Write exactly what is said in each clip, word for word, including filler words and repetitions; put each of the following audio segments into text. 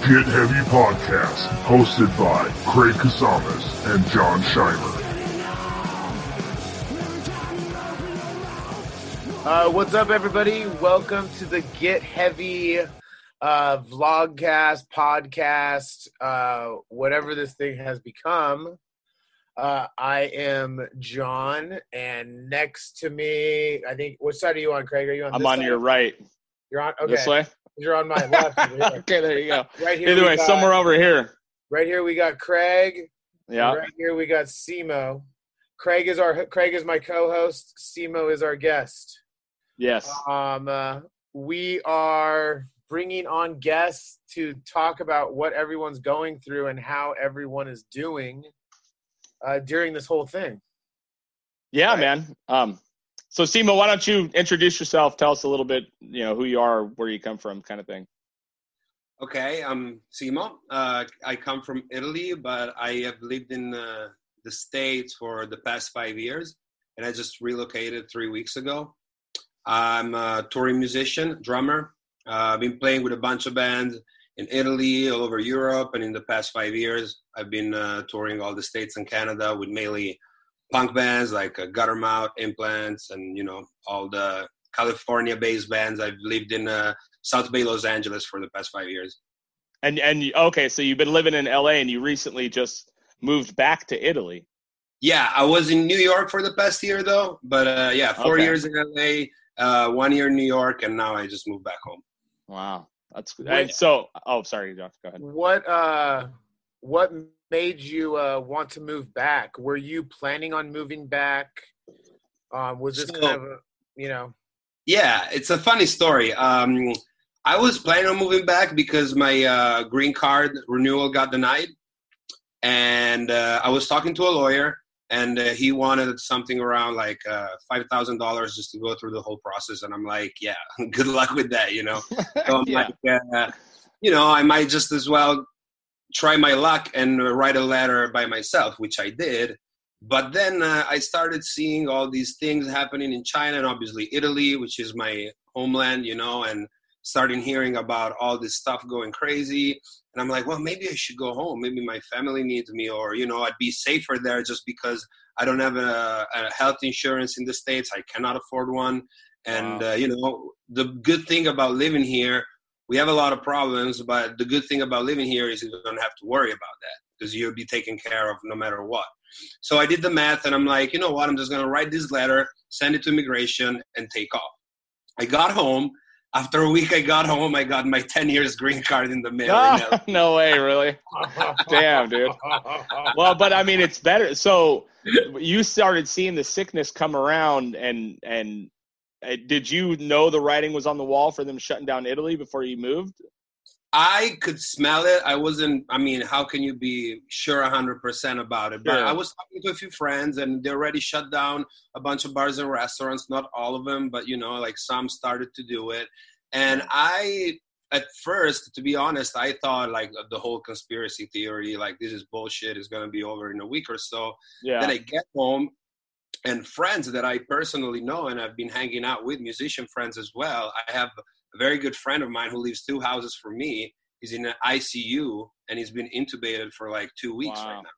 Get Heavy Podcast, hosted by Craig Casamas and John Scheimer. Uh, what's up, everybody? Welcome to the Get Heavy uh, vlogcast, podcast, uh, whatever this thing has become. Uh, I am John, and next to me, I think, what side are you on, Craig? Are you on I'm this on side? Your right. You're on? Okay. This way? You're on my left. Okay, there you go. Right here. Either way, got, somewhere over here. Right here we got Craig. Yeah. Right here we got Simo. Craig is our Craig is my co-host. Simo is our guest. Yes. Um, uh, we are bringing on guests to talk about what everyone's going through and how everyone is doing uh, during this whole thing. Yeah, right. man. Um. So, Simo, why don't you introduce yourself? Tell us a little bit, you know, who you are, where you come from, kind of thing. Okay, I'm Simo. Uh, I come from Italy, but I have lived in uh, the States for the past five years, and I just relocated three weeks ago. I'm a touring musician, drummer. Uh, I've been playing with a bunch of bands in Italy, all over Europe, and in the past five years, I've been uh, touring all the States and Canada with mainly punk bands like uh, Guttermouth, Implants, and, you know, all the California-based bands. I've lived in uh, South Bay, Los Angeles for the past five years. And, and okay, so you've been living in L A, and you recently just moved back to Italy. Yeah, I was in New York for the past year, though. But, uh, yeah, four okay. years in L A, uh, one year in New York, and now I just moved back home. Wow. That's good. Wait, so, oh, sorry, Josh, go ahead. What, uh, what – made you uh, want to move back? Were you planning on moving back? Uh, was this so, kind of a, you know? Yeah, it's a funny story. Um, I was planning on moving back because my uh, green card renewal got denied. And uh, I was talking to a lawyer, and uh, he wanted something around like uh, five thousand dollars just to go through the whole process. And I'm like, yeah, good luck with that, you know? So I'm yeah. like, uh, you know, I might just as well try my luck and write a letter by myself, which I did. But then uh, I started seeing all these things happening in China and obviously Italy, which is my homeland, you know, and started hearing about all this stuff going crazy. And I'm like, well, maybe I should go home. Maybe my family needs me, or, you know, I'd be safer there just because I don't have a, a health insurance in the States. I cannot afford one. And, wow. uh, you know, the good thing about living here, we have a lot of problems, but the good thing about living here is you don't have to worry about that because you'll be taken care of no matter what. So I did the math, and I'm like, you know what? I'm just going to write this letter, send it to immigration, and take off. I got home. After a week I got home, I got my ten years green card in the mail. Oh, no way, really? Damn, dude. Well, but, I mean, it's better. So you started seeing the sickness come around, and and – did you know the writing was on the wall for them shutting down Italy before you moved? I could smell it. I wasn't, I mean, how can you be sure one hundred percent about it? But yeah. I was talking to a few friends, and they already shut down a bunch of bars and restaurants. Not all of them, but, you know, like some started to do it. And I, at first, to be honest, I thought like the whole conspiracy theory, like this is bullshit. It's going to be over in a week or so. Yeah. Then I get home. And friends that I personally know, and I've been hanging out with musician friends as well. I have a very good friend of mine who lives two houses from me. He's in an I C U, and he's been intubated for like two weeks wow. right now.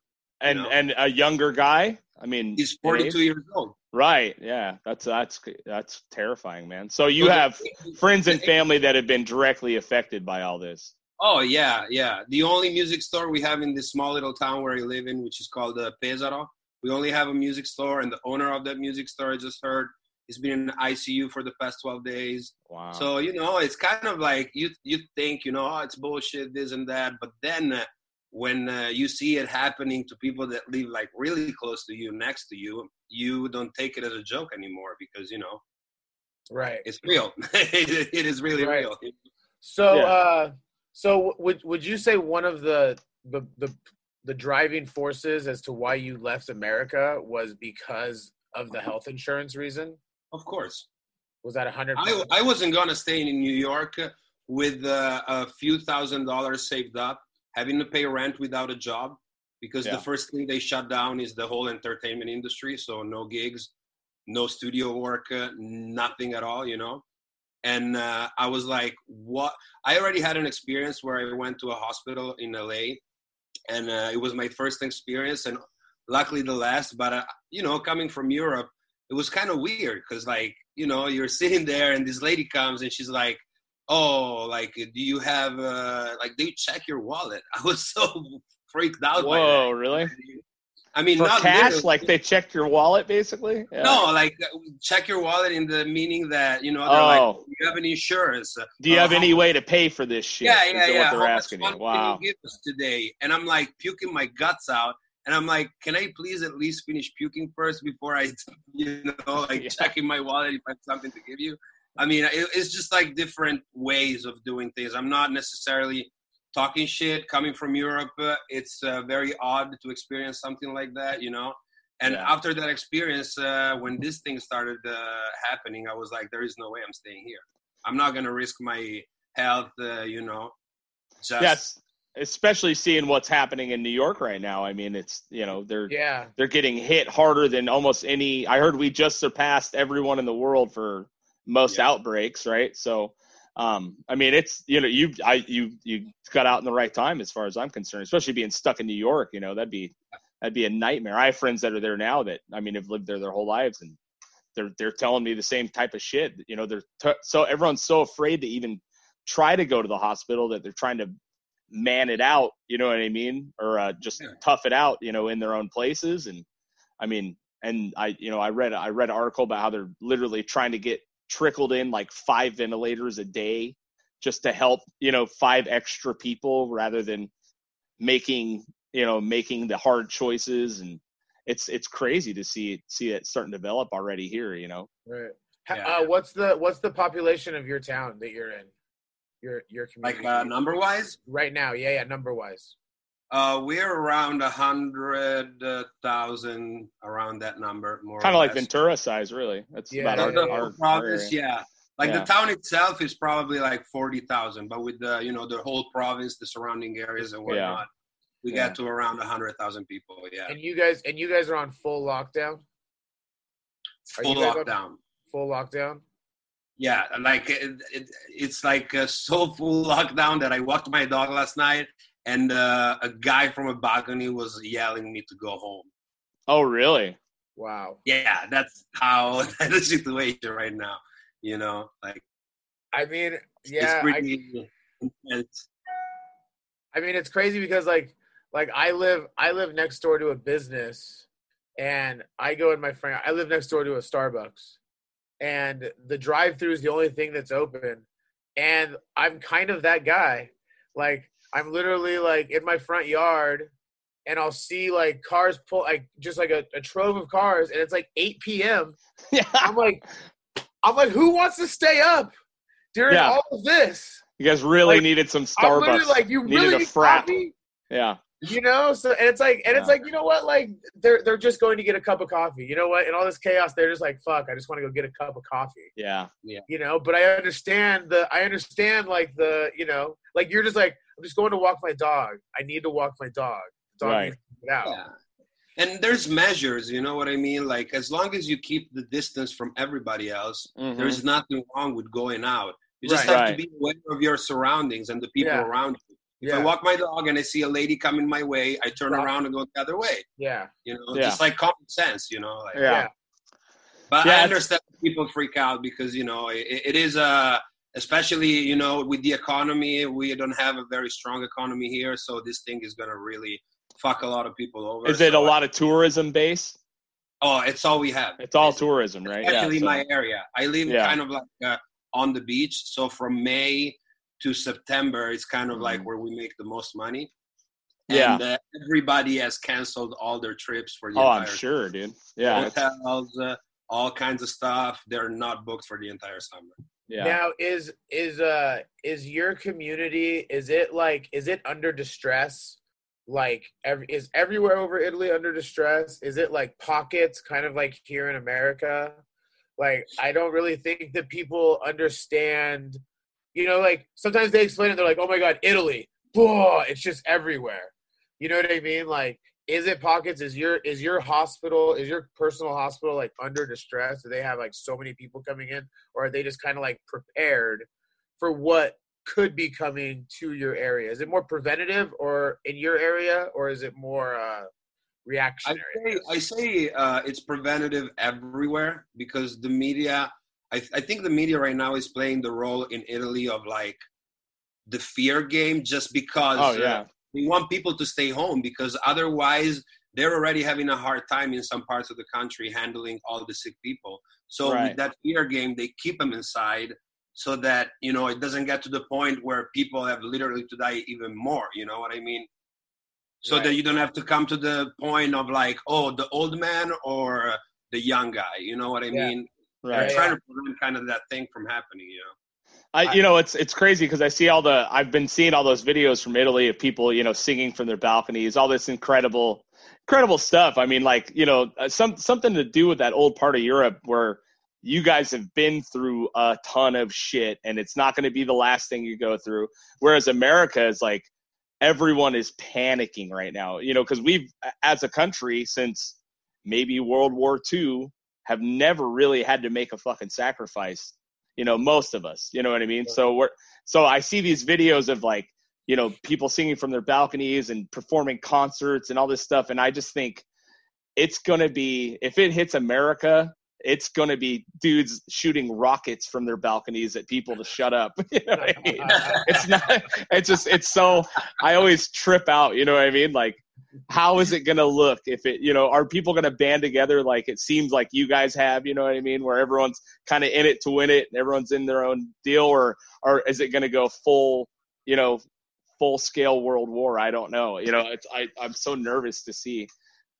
And know? And a younger guy? I mean, he's forty-two years old. Right? Yeah, that's that's that's terrifying, man. So you have friends and family that have been directly affected by all this. Oh yeah, yeah. The only music store we have in this small little town where I live in, which is called uh, Pesaro. We only have a music store, and the owner of that music store, I just heard, has been in I C U for the past twelve days. Wow. So, you know, it's kind of like you you think, you know, oh, it's bullshit, this and that. But then uh, when uh, you see it happening to people that live, like, really close to you, next to you, you don't take it as a joke anymore because, you know, right? It's real. it, it is really right. real. So yeah. uh, so would would you say one of the the, the – the driving forces as to why you left America was because of the health insurance reason? Of course. Was that one hundred percent? I, I wasn't going to stay in New York with uh, a few thousand dollars saved up, having to pay rent without a job. because yeah. the first thing they shut down is the whole entertainment industry. So no gigs, no studio work, uh, nothing at all, you know? And uh, I was like, what? I already had an experience where I went to a hospital in L A, and uh, it was my first experience and luckily the last, but uh, you know, coming from Europe, it was kind of weird. Cause like, you know, you're sitting there and this lady comes and she's like, oh, like, do you have, uh, like, do you check your wallet? I was so freaked out. Whoa, by that. Really? I mean, for not cash, literally. Like they checked your wallet, basically? Yeah. No, like, check your wallet in the meaning that, you know, they're oh. like, do you have any insurance? Do you uh, have any way to pay for this shit? Yeah, yeah, yeah. What they're asking you. Wow. Can you give us today? And I'm, like, puking my guts out. And I'm like, can I please at least finish puking first before I, you know, like, yeah. checking my wallet if I have something to give you? I mean, it's just like different ways of doing things. I'm not necessarily talking shit. Coming from Europe, it's uh, very odd to experience something like that, you know? And yeah. after that experience, uh, when this thing started uh, happening, I was like, there is no way I'm staying here. I'm not going to risk my health, uh, you know? Just- yes, especially seeing what's happening in New York right now. I mean, it's, you know, they're yeah. they're getting hit harder than almost any. I heard we just surpassed everyone in the world for most yeah. outbreaks, right? So um I mean, it's, you know, you I you you got out in the right time as far as I'm concerned, especially being stuck in New York. You know, that'd be that'd be a nightmare. I have friends that are there now that, I mean, have lived there their whole lives, and they're they're telling me the same type of shit. You know, they're t- so everyone's so afraid to even try to go to the hospital that they're trying to man it out, you know what I mean, or uh, just yeah. tough it out, you know, in their own places. And I mean, and I you know I read I read an article about how they're literally trying to get trickled in like five ventilators a day just to help, you know, five extra people rather than making, you know, making the hard choices. And it's, it's crazy to see, see it starting to develop already here, you know? Right. Yeah. Uh, what's the, what's the population of your town that you're in? Your, your community? Like uh, number wise? Right now. Yeah. Yeah. Number wise. Uh, we're around a hundred thousand, around that number, more kind of like less. Ventura size, really. That's yeah, about yeah, our, our, province, our yeah. Like yeah. the town itself is probably like forty thousand, but with the, you know, the whole province, the surrounding areas and whatnot, yeah. we yeah. got to around a hundred thousand people. Yeah. And you guys, and you guys are on full lockdown. Full lockdown. Full lockdown. Yeah, like it, it, it's like uh, so full lockdown that I walked my dog last night. And uh, a guy from a balcony was yelling me to go home. Oh, really? Wow. Yeah, that's how the situation right now, you know? Like, I mean, yeah. It's pretty I, intense. I mean, it's crazy because, like, like I live I live next door to a business, and I go in my friend – I live next door to a Starbucks. And the drive-thru is the only thing that's open. And I'm kind of that guy. Like, I'm literally like in my front yard, and I'll see like cars pull, like just like a, a trove of cars, and it's like eight p.m. Yeah. I'm like, I'm like, who wants to stay up during yeah. all of this? You guys really like, needed some Starbucks. Like, you needed really a frap. Coffee? Yeah. You know, so and it's like, and yeah. it's like, you know what? Like they're they're just going to get a cup of coffee. You know what? In all this chaos, they're just like, fuck, I just want to go get a cup of coffee. Yeah. Yeah. You know, but I understand the, I understand like the, you know, like you're just like, I'm just going to walk my dog. I need to walk my dog. The dog right. needs to get out. Yeah. And there's measures, you know what I mean? Like, as long as you keep the distance from everybody else, mm-hmm. there's nothing wrong with going out. You just right. have right. to be aware of your surroundings and the people yeah. around you. If yeah. I walk my dog and I see a lady coming my way, I turn right. around and go the other way. Yeah. You know, yeah. just like common sense, you know? Like, yeah. yeah. But yeah, I understand people freak out because, you know, it, it is a... Especially, you know, with the economy, we don't have a very strong economy here, so this thing is going to really fuck a lot of people over. Is it so a lot I, of tourism base? Oh, it's all we have. It's all it's, tourism, right? Especially yeah, so. my area. I live yeah. kind of like uh, on the beach, so from May to September, it's kind of mm-hmm. like where we make the most money. Yeah. And uh, everybody has canceled all their trips for the oh, entire Oh, I'm sure, dude. Yeah. Hotels, uh, all kinds of stuff. They're not booked for the entire summer. Yeah. Now is is uh is your community, is it like, is it under distress? Like every, is everywhere over Italy under distress? Is it like pockets, kind of like here in America? Like, I don't really think that people understand, you know, like sometimes they explain it, they're like, oh my God, Italy, blah, it's just everywhere. You know what I mean? Like, is it pockets? Is your is your hospital, is your personal hospital like under distress? Do they have like so many people coming in, or are they just kind of like prepared for what could be coming to your area? Is it more preventative or in your area, or is it more uh, reactionary? I say, I say uh, it's preventative everywhere, because the media, I, th- I think the media right now is playing the role in Italy of like the fear game, just because oh, yeah. uh, we want people to stay home, because otherwise they're already having a hard time in some parts of the country handling all the sick people. So right. with that fear game, they keep them inside, so that, you know, it doesn't get to the point where people have literally to die even more, you know what I mean? So right. that you don't have to come to the point of like, oh, the old man or the young guy, you know what I yeah. mean? Right. Trying yeah. to prevent kind of that thing from happening, you know? I, you know, it's it's crazy because I see all the, I've been seeing all those videos from Italy of people, you know, singing from their balconies, all this incredible, incredible stuff. I mean, like, you know, some something to do with that old part of Europe where you guys have been through a ton of shit, and it's not going to be the last thing you go through. Whereas America is like, everyone is panicking right now, you know, because we've, as a country, since maybe World War Two, have never really had to make a fucking sacrifice, you know, most of us, you know what I mean? So we're, so I see these videos of like, you know, people singing from their balconies and performing concerts and all this stuff. And I just think it's going to be, if it hits America, it's going to be dudes shooting rockets from their balconies at people to shut up. You know what I mean? It's not, it's just, it's so, I always trip out, you know what I mean? Like, how is it going to look if it, you know, are people going to band together? Like, it seems like you guys have, you know what I mean? Where everyone's kind of in it to win it and everyone's in their own deal, or, or is it going to go full, you know, full scale world war? I don't know. You know, it's, I, I'm so nervous to see.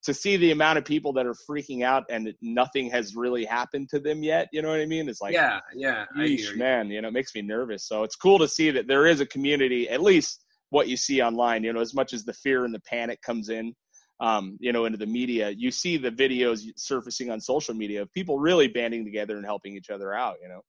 to see the amount of people that are freaking out and nothing has really happened to them yet. You know what I mean? It's like, yeah, yeah, I hear you. Man, you know, it makes me nervous. So it's cool to see that there is a community, at least what you see online, you know, as much as the fear and the panic comes in, um, you know, into the media, you see the videos surfacing on social media of people really banding together and helping each other out, you know?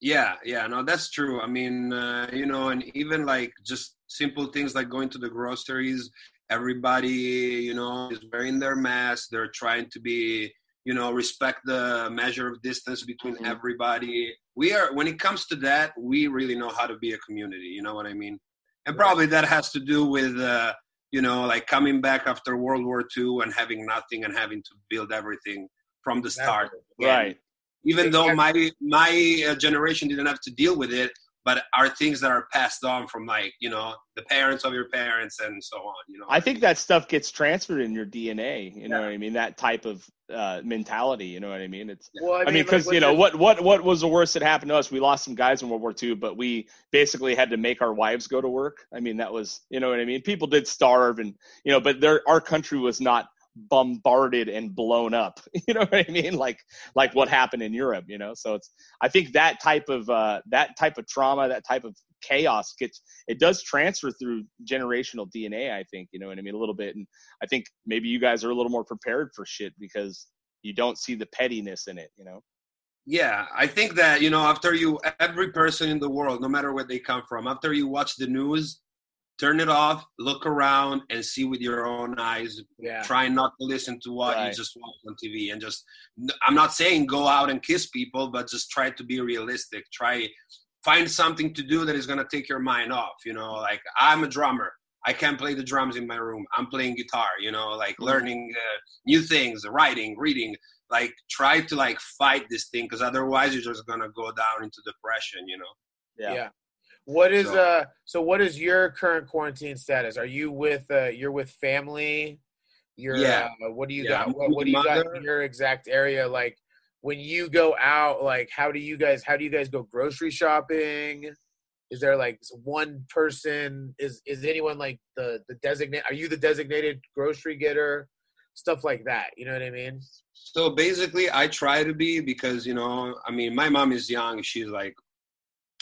Yeah. Yeah. No, that's true. I mean, uh, you know, and even like just simple things like going to the groceries, everybody, you know, is wearing their mask. They're trying to be, you know, respect the measure of distance between mm-hmm. everybody. We are, when it comes to that, we really know how to be a community. You know what I mean? And probably that has to do with, uh, you know, like coming back after World War Two and having nothing and having to build everything from the start. Right. Even though my, my generation didn't have to deal with it, but are things that are passed on from like, you know, the parents of your parents and so on, you know? I think that stuff gets transferred in your D N A, you yeah. know what I mean? That type of uh, mentality, you know what I mean? It's, well, I mean, because, like, you know, what, what, what was the worst that happened to us? We lost some guys in World War Two, but we basically had to make our wives go to work. I mean, that was, you know what I mean? People did starve and, you know, but there, our country was not bombarded and blown up, you know what I mean, like like what happened in Europe, you know? So it's, I think that type of uh that type of trauma, that type of chaos gets, it does transfer through generational D N A, I think, you know what I mean, a little bit. And I think maybe you guys are a little more prepared for shit because you don't see the pettiness in it, you know? Yeah, I think that, you know, after you, every person in the world, no matter where they come from, after you watch the news, turn it off, look around, and see with your own eyes. Yeah. Try not to listen to what right. you just watch on T V. And just, I'm not saying go out and kiss people, but just try to be realistic. Try, find something to do that is going to take your mind off. You know, like, I'm a drummer. I can't play the drums in my room. I'm playing guitar, you know, like mm-hmm. learning uh, new things, writing, reading. Like, try to, like, fight this thing, because otherwise you're just going to go down into depression, you know? Yeah. yeah. What is so, uh? So what is your current quarantine status? Are you with uh? You're with family. You're, yeah. Uh, what do you yeah, got? What, what do you mother. got in your exact area? Like, when you go out, like, how do you guys? How do you guys go grocery shopping? Is there like one person? Is is anyone like the the designate? Are you the designated grocery getter? Stuff like that. You know what I mean? So basically, I try to be, because, you know, I mean, my mom is young. She's like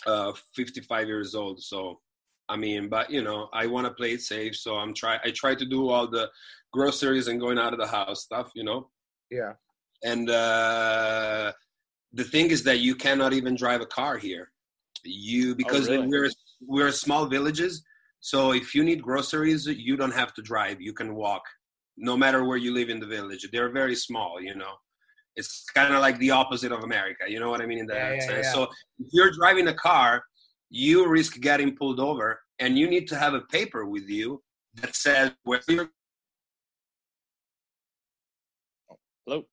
uh fifty-five years old, so I mean, but, you know, I want to play it safe, so I'm try I try to do all the groceries and going out of the house stuff, you know? Yeah. And uh the thing is that you cannot even drive a car here, you because oh, really? we're we're small villages, so if you need groceries, you don't have to drive, you can walk. no matter where you live in the village. They're very small, you know. It's kind of like the opposite of America. You know what I mean? In that yeah, sense. Yeah, yeah. So if you're driving a car, you risk getting pulled over, and you need to have a paper with you that says where you're. Hello.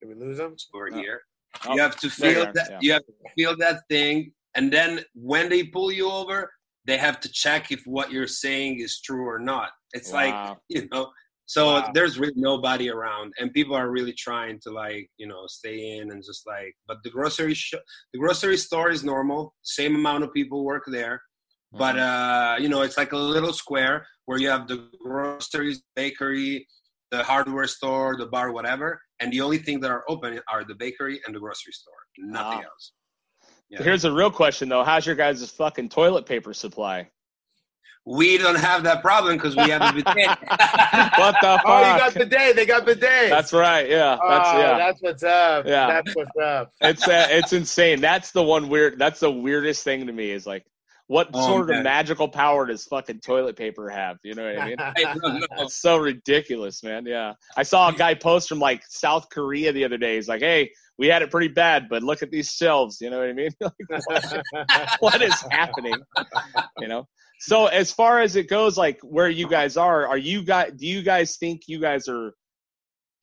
Did we lose them? We're no. here. Oh, you have to feel that. Yeah. You have to feel that thing, and then when they pull you over, they have to check if what you're saying is true or not. It's wow. like, you know. So wow. there's really nobody around, and people are really trying to, like, you know, stay in and just like, but the grocery sh- the grocery store is normal. Same amount of people work there, mm-hmm. but, uh, you know, it's like a little square where you have the groceries, bakery, the hardware store, the bar, whatever. And the only thing that are open are the bakery and the grocery store, nothing wow. else. Yeah. Here's a real question though. How's your guys' fucking toilet paper supply? We don't have that problem because we have a bidet. What the fuck? Oh, you got bidet. They got bidet. That's right. Yeah. That's, oh, yeah. that's what's up. Yeah. That's what's up. It's uh, it's insane. That's the one weird. That's the weirdest thing to me is like, what oh, sort man. of magical power does fucking toilet paper have? You know what I mean? I don't know. It's so ridiculous, man. Yeah. I saw a guy post from like South Korea the other day. He's like, hey, we had it pretty bad, but look at these shelves. You know what I mean? Like, what, what is happening? You know? So as far as it goes, like where you guys are, are you guys, do you guys think you guys are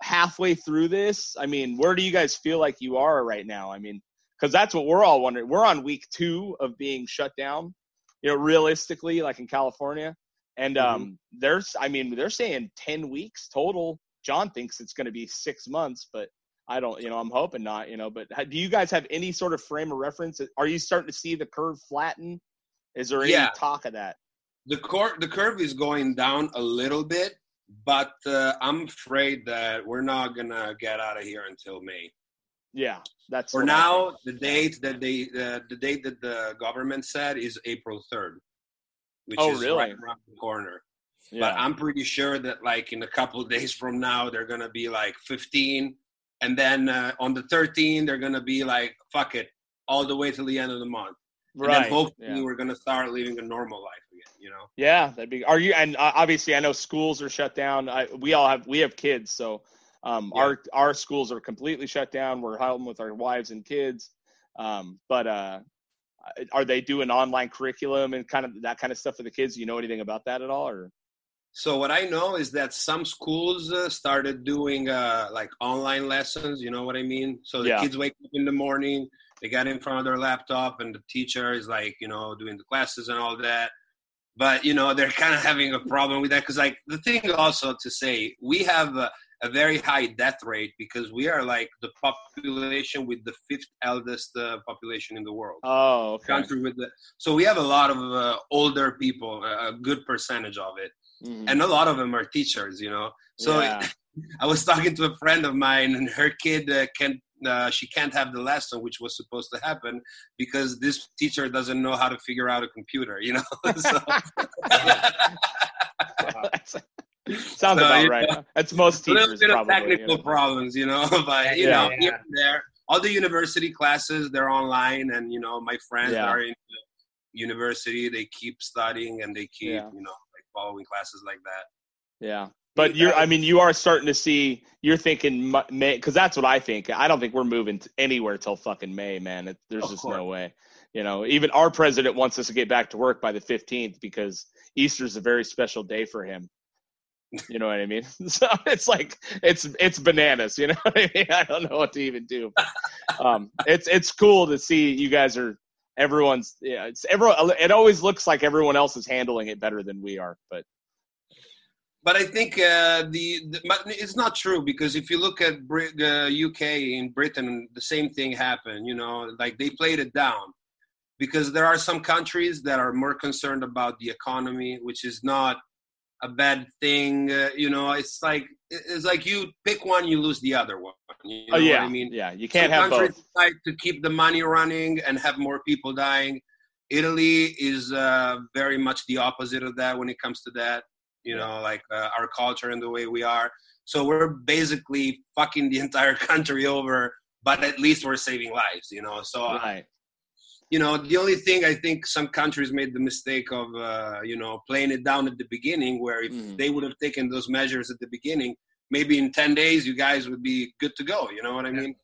halfway through this? I mean, where do you guys feel like you are right now? I mean, cause that's what we're all wondering. We're on week two of being shut down, you know, realistically, like in California. And um, mm-hmm. there's, I mean, they're saying ten weeks total. John thinks it's going to be six months, but I don't, you know, I'm hoping not, you know, but do you guys have any sort of frame of reference? Are you starting to see the curve flatten? Is there any yeah. talk of that? The, cor- the curve is going down a little bit, but uh, I'm afraid that we're not going to get out of here until May. Yeah, that's for now. The date that they uh, the date that the government said is April third, which oh, is really? right around the corner. Yeah. But I'm pretty sure that like in a couple of days from now they're going to be like fifteen, and then uh, on the thirteenth they're going to be like fuck it all the way till the end of the month. Right. And then hopefully yeah. we're going to start living a normal life again, you know? Yeah. That'd be, are you, and uh, obviously I know schools are shut down. I, we all have, we have kids. So um, yeah. our, our schools are completely shut down. We're home with our wives and kids. Um, but uh, are they doing online curriculum and kind of that kind of stuff for the kids? Do you know anything about that at all? Or? So what I know is that some schools uh, started doing uh, like online lessons. You know what I mean? So the yeah. kids wake up in the morning, they got in front of their laptop and the teacher is like, you know, doing the classes and all that. But, you know, they're kind of having a problem with that. Because, like, the thing also to say, we have a, a very high death rate because we are, like, the population with the fifth eldest uh, population in the world. Oh, okay. Country with the, so we have a lot of uh, older people, a good percentage of it. Mm-hmm. And a lot of them are teachers, you know. So yeah. I was talking to a friend of mine and her kid uh, can't. Uh, she can't have the lesson, which was supposed to happen because this teacher doesn't know how to figure out a computer, you know? So, that's, sounds so, about right. Know, that's most teachers. A little bit probably, of technical you know. problems, you know, but, you yeah, know, yeah. here and there. All the university classes, they're online, and, you know, my friends yeah. are in university. They keep studying and they keep, yeah. you know, like following classes like that. Yeah. But you're, I mean, you are starting to see, you're thinking May, because that's what I think. I don't think we're moving anywhere till fucking May, man. It, there's just no way, you know, even our president wants us to get back to work by the fifteenth because Easter's a very special day for him. You know what I mean? So it's like, it's, it's bananas, you know what I mean? I don't know what to even do. Um, it's, it's cool to see you guys are, everyone's, yeah, it's everyone. It always looks like everyone else is handling it better than we are, but. But I think uh, the, the it's not true because if you look at Brit, uh, U K in Britain, the same thing happened, you know, like they played it down because there are some countries that are more concerned about the economy, which is not a bad thing. Uh, you know, it's like it's like you pick one, you lose the other one. You know oh, yeah. what I mean? Yeah, you can't some have countries both. Countries decide to keep the money running and have more people dying. Italy is uh, very much the opposite of that when it comes to that. You know, like uh, our culture and the way we are. So we're basically fucking the entire country over, but at least we're saving lives, you know. So, right. you know, the only thing I think some countries made the mistake of, uh, you know, playing it down at the beginning, where if mm. they would have taken those measures at the beginning, maybe in ten days you guys would be good to go. You know what I yeah. mean?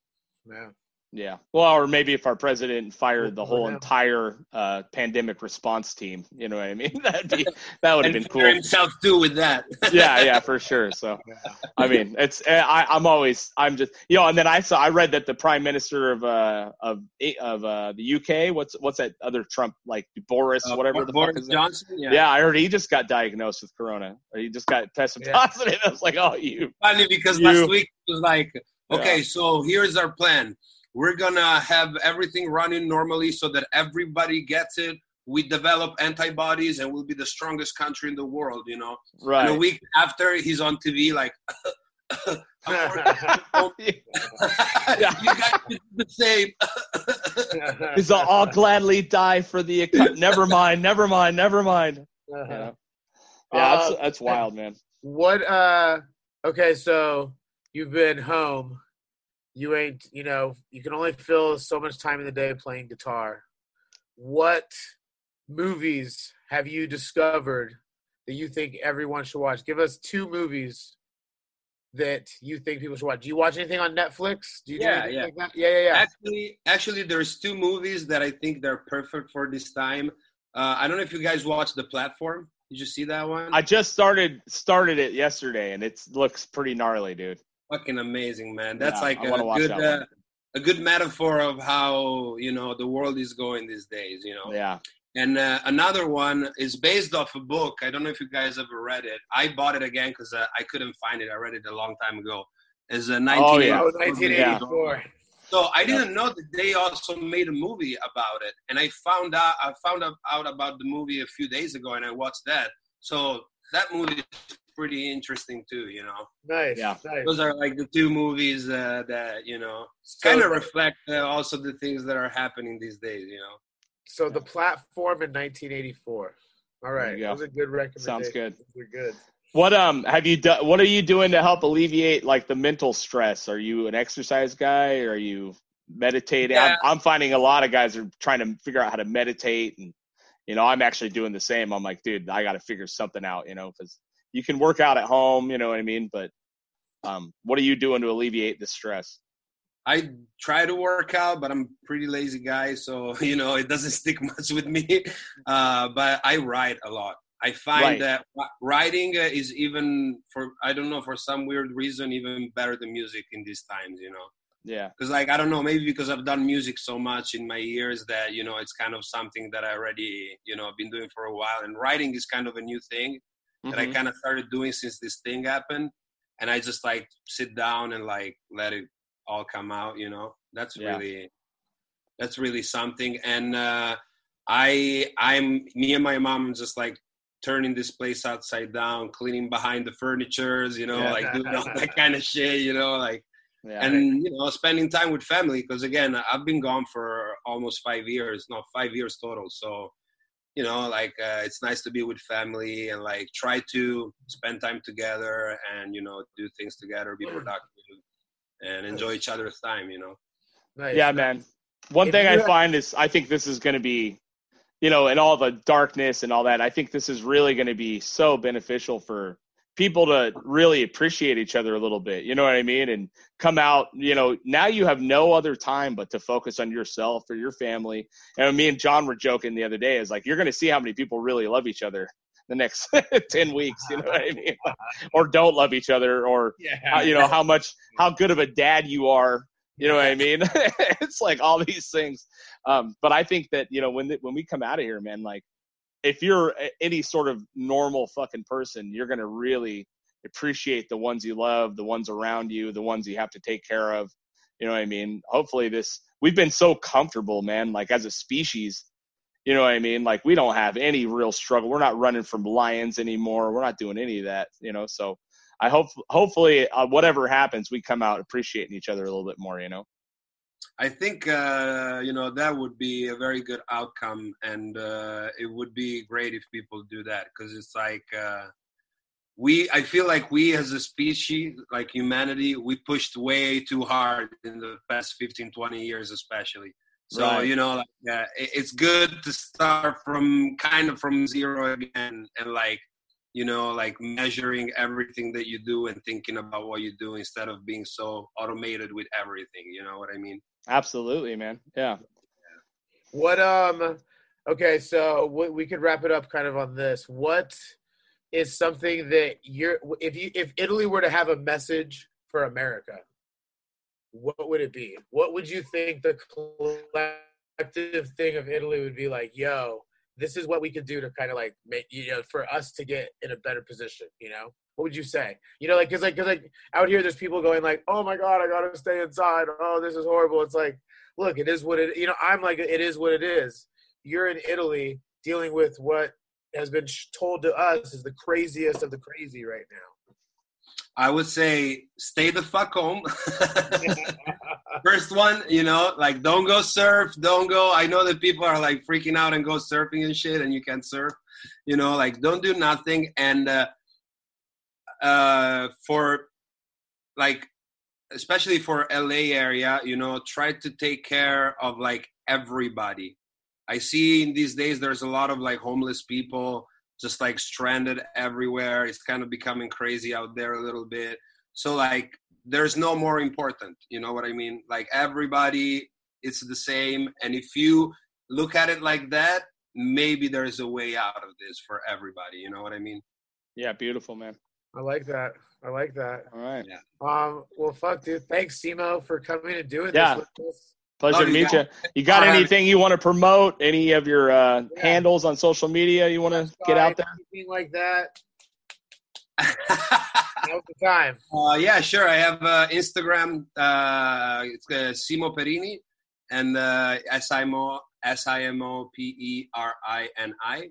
Yeah. Yeah. Well, or maybe if our president fired the whole entire uh, pandemic response team, you know what I mean? That'd be, that would have been cool. Himself too with that. yeah, yeah, for sure. So, I mean, it's I, I'm always I'm just you know. And then I saw I read that the prime minister of uh of of uh, the U K, what's what's that other Trump like Boris uh, whatever the Boris fuck is Johnson. Yeah. yeah, I heard he just got diagnosed with corona. Or he just got tested yeah. positive. I was like, oh, you. Funny because you. last week it was like, okay, yeah. so here's our plan. We're going to have everything running normally so that everybody gets it. We develop antibodies and we'll be the strongest country in the world, you know. Right. And a week after, he's on T V like, you guys did the same. He's all, I'll gladly die for the – never mind, never mind, never mind. Uh-huh. Yeah, yeah uh, that's, that's wild, man. What uh, – okay, so you've been home. You ain't, you know, you can only fill so much time in the day playing guitar. What movies have you discovered that you think everyone should watch? Give us two movies that you think people should watch. Do you watch anything on Netflix? Do you yeah, do anything yeah. like that? Yeah, yeah, yeah. Actually, actually, there's two movies that I think they're perfect for this time. Uh, I don't know if you guys watch The Platform. Did you see that one? I just started started it yesterday, and it looks pretty gnarly, dude. Fucking amazing, man. That's yeah, like a good uh, a good metaphor of how, you know, the world is going these days, you know. Yeah. And uh, another one is based off a book. I don't know if you guys ever read it. I bought it again because uh, I couldn't find it. I read it a long time ago. It's a nineteen eighty-four. Oh, yeah. nineteen eighty-four. Yeah. So I didn't know that they also made a movie about it. And I found out I found out about the movie a few days ago, and I watched that. So that movie is pretty interesting too, you know. Nice. Yeah. Nice. Those are like the two movies uh, that, you know, so, kind of reflect uh, also the things that are happening these days, you know. So The Platform in nineteen eighty-four. All right. That was a good recommendation. Sounds good. We're good. What um have you done? What are you doing to help alleviate like the mental stress? Are you an exercise guy? Or are you meditating? Yeah. I'm, I'm finding a lot of guys are trying to figure out how to meditate, and you know, I'm actually doing the same. I'm like, dude, I got to figure something out, you know, because you can work out at home, you know what I mean? But um, what are you doing to alleviate the stress? I try to work out, but I'm a pretty lazy guy. So, you know, it doesn't stick much with me. Uh, but I write a lot. I find right. that writing is even for, I don't know, for some weird reason, even better than music in these times, you know? Yeah. Because like, I don't know, maybe because I've done music so much in my years that, you know, it's kind of something that I already, you know, been doing for a while. And writing is kind of a new thing. Mm-hmm. That I kind of started doing since this thing happened, and I just like sit down and like let it all come out, you know. That's yeah. really that's really something. And uh I I'm me and my mom just like turning this place upside down, cleaning behind the furnitures, you know, yeah. like doing all that kind of shit, you know, like yeah. and you know, spending time with family, because again, I've been gone for almost five years, no, five years total. So you know, like, uh, it's nice to be with family and, like, try to spend time together and, you know, do things together, be productive, and enjoy each other's time, you know? Nice. Yeah, man. One thing I find is I think this is going to be, you know, in all the darkness and all that, I think this is really going to be so beneficial for people to really appreciate each other a little bit, you know what I mean? And come out, you know, now you have no other time but to focus on yourself or your family. And me and John were joking the other day, is like, you're going to see how many people really love each other the next ten weeks, you know what I mean? Or don't love each other, or, yeah. you know, how much, how good of a dad you are, you know what I mean? It's like all these things. Um, but I think that, you know, when, when we come out of here, man, like, if you're any sort of normal fucking person, you're going to really appreciate the ones you love, the ones around you, the ones you have to take care of. You know what I mean? Hopefully this, we've been so comfortable, man, like as a species, you know what I mean? Like we don't have any real struggle. We're not running from lions anymore. We're not doing any of that, you know? So I hope, hopefully uh, whatever happens, we come out appreciating each other a little bit more, you know? I think, uh, you know, that would be a very good outcome, and uh, it would be great if people do that, because it's like uh, we, I feel like we as a species, like humanity, we pushed way too hard in the past fifteen, twenty years especially. So, right. you know, like, uh, it, it's good to start from kind of from zero again and like you know, like measuring everything that you do and thinking about what you do instead of being so automated with everything. You know what I mean? Absolutely, man. Yeah. What, um, okay. So we, we could wrap it up kind of on this. What is something that you're, if you, if Italy were to have a message for America, what would it be? What would you think the collective thing of Italy would be like, yo, this is what we could do to kind of like make, you know, for us to get in a better position, you know? What would you say? You know, like, cause like, cause like out here, there's people going like, oh my God, I gotta stay inside. Oh, this is horrible. It's like, look, it is what it, you know, I'm like, it is what it is. You're in Italy dealing with what has been told to us is the craziest of the crazy right now. I would say stay the fuck home. First one, you know, like don't go surf, don't go. I know that people are like freaking out and go surfing and shit and you can't surf, you know, like don't do nothing. And uh, uh, for like, especially for L A area, you know, try to take care of like everybody. I see in these days, there's a lot of like homeless people just like stranded everywhere. It's kind of becoming crazy out there a little bit. So like, there's no more important, you know what I mean? Like everybody, it's the same. And if you look at it like that, maybe there's a way out of this for everybody. You know what I mean? Yeah. Beautiful, man. I like that. I like that. All right. Yeah. Um, well, fuck dude. Thanks Simo for coming and doing yeah. this with us. Pleasure oh, to meet you. You got All anything right. you want to promote? Any of your uh, yeah. handles on social media you want to get out there? Anything like that? Now's the time. Uh, yeah, sure. I have uh, Instagram. Uh, it's uh, Simo Perini and uh, S I M O, S I M O P E R I N I.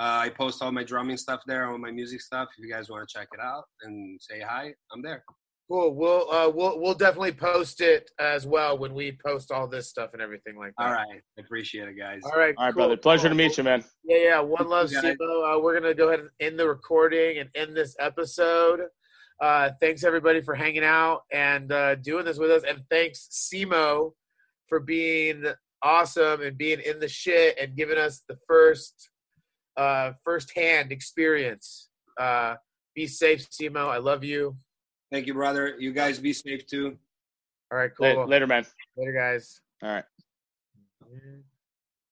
Uh, I post all my drumming stuff there, all my music stuff. If you guys want to check it out and say hi, I'm there. Cool. We'll uh, we'll we'll definitely post it as well when we post all this stuff and everything like that. All right, I appreciate it, guys. All right, all right, cool. Brother. Pleasure cool. to meet you, man. Yeah, yeah. One love, Simo. Uh, we're gonna go ahead and end the recording and end this episode. Uh, thanks everybody for hanging out and uh, doing this with us, and thanks Simo for being awesome and being in the shit and giving us the first uh, firsthand experience. Uh, be safe, Simo. I love you. Thank you, brother. You guys be safe, too. All right, cool. Later, man. Later, guys. All right.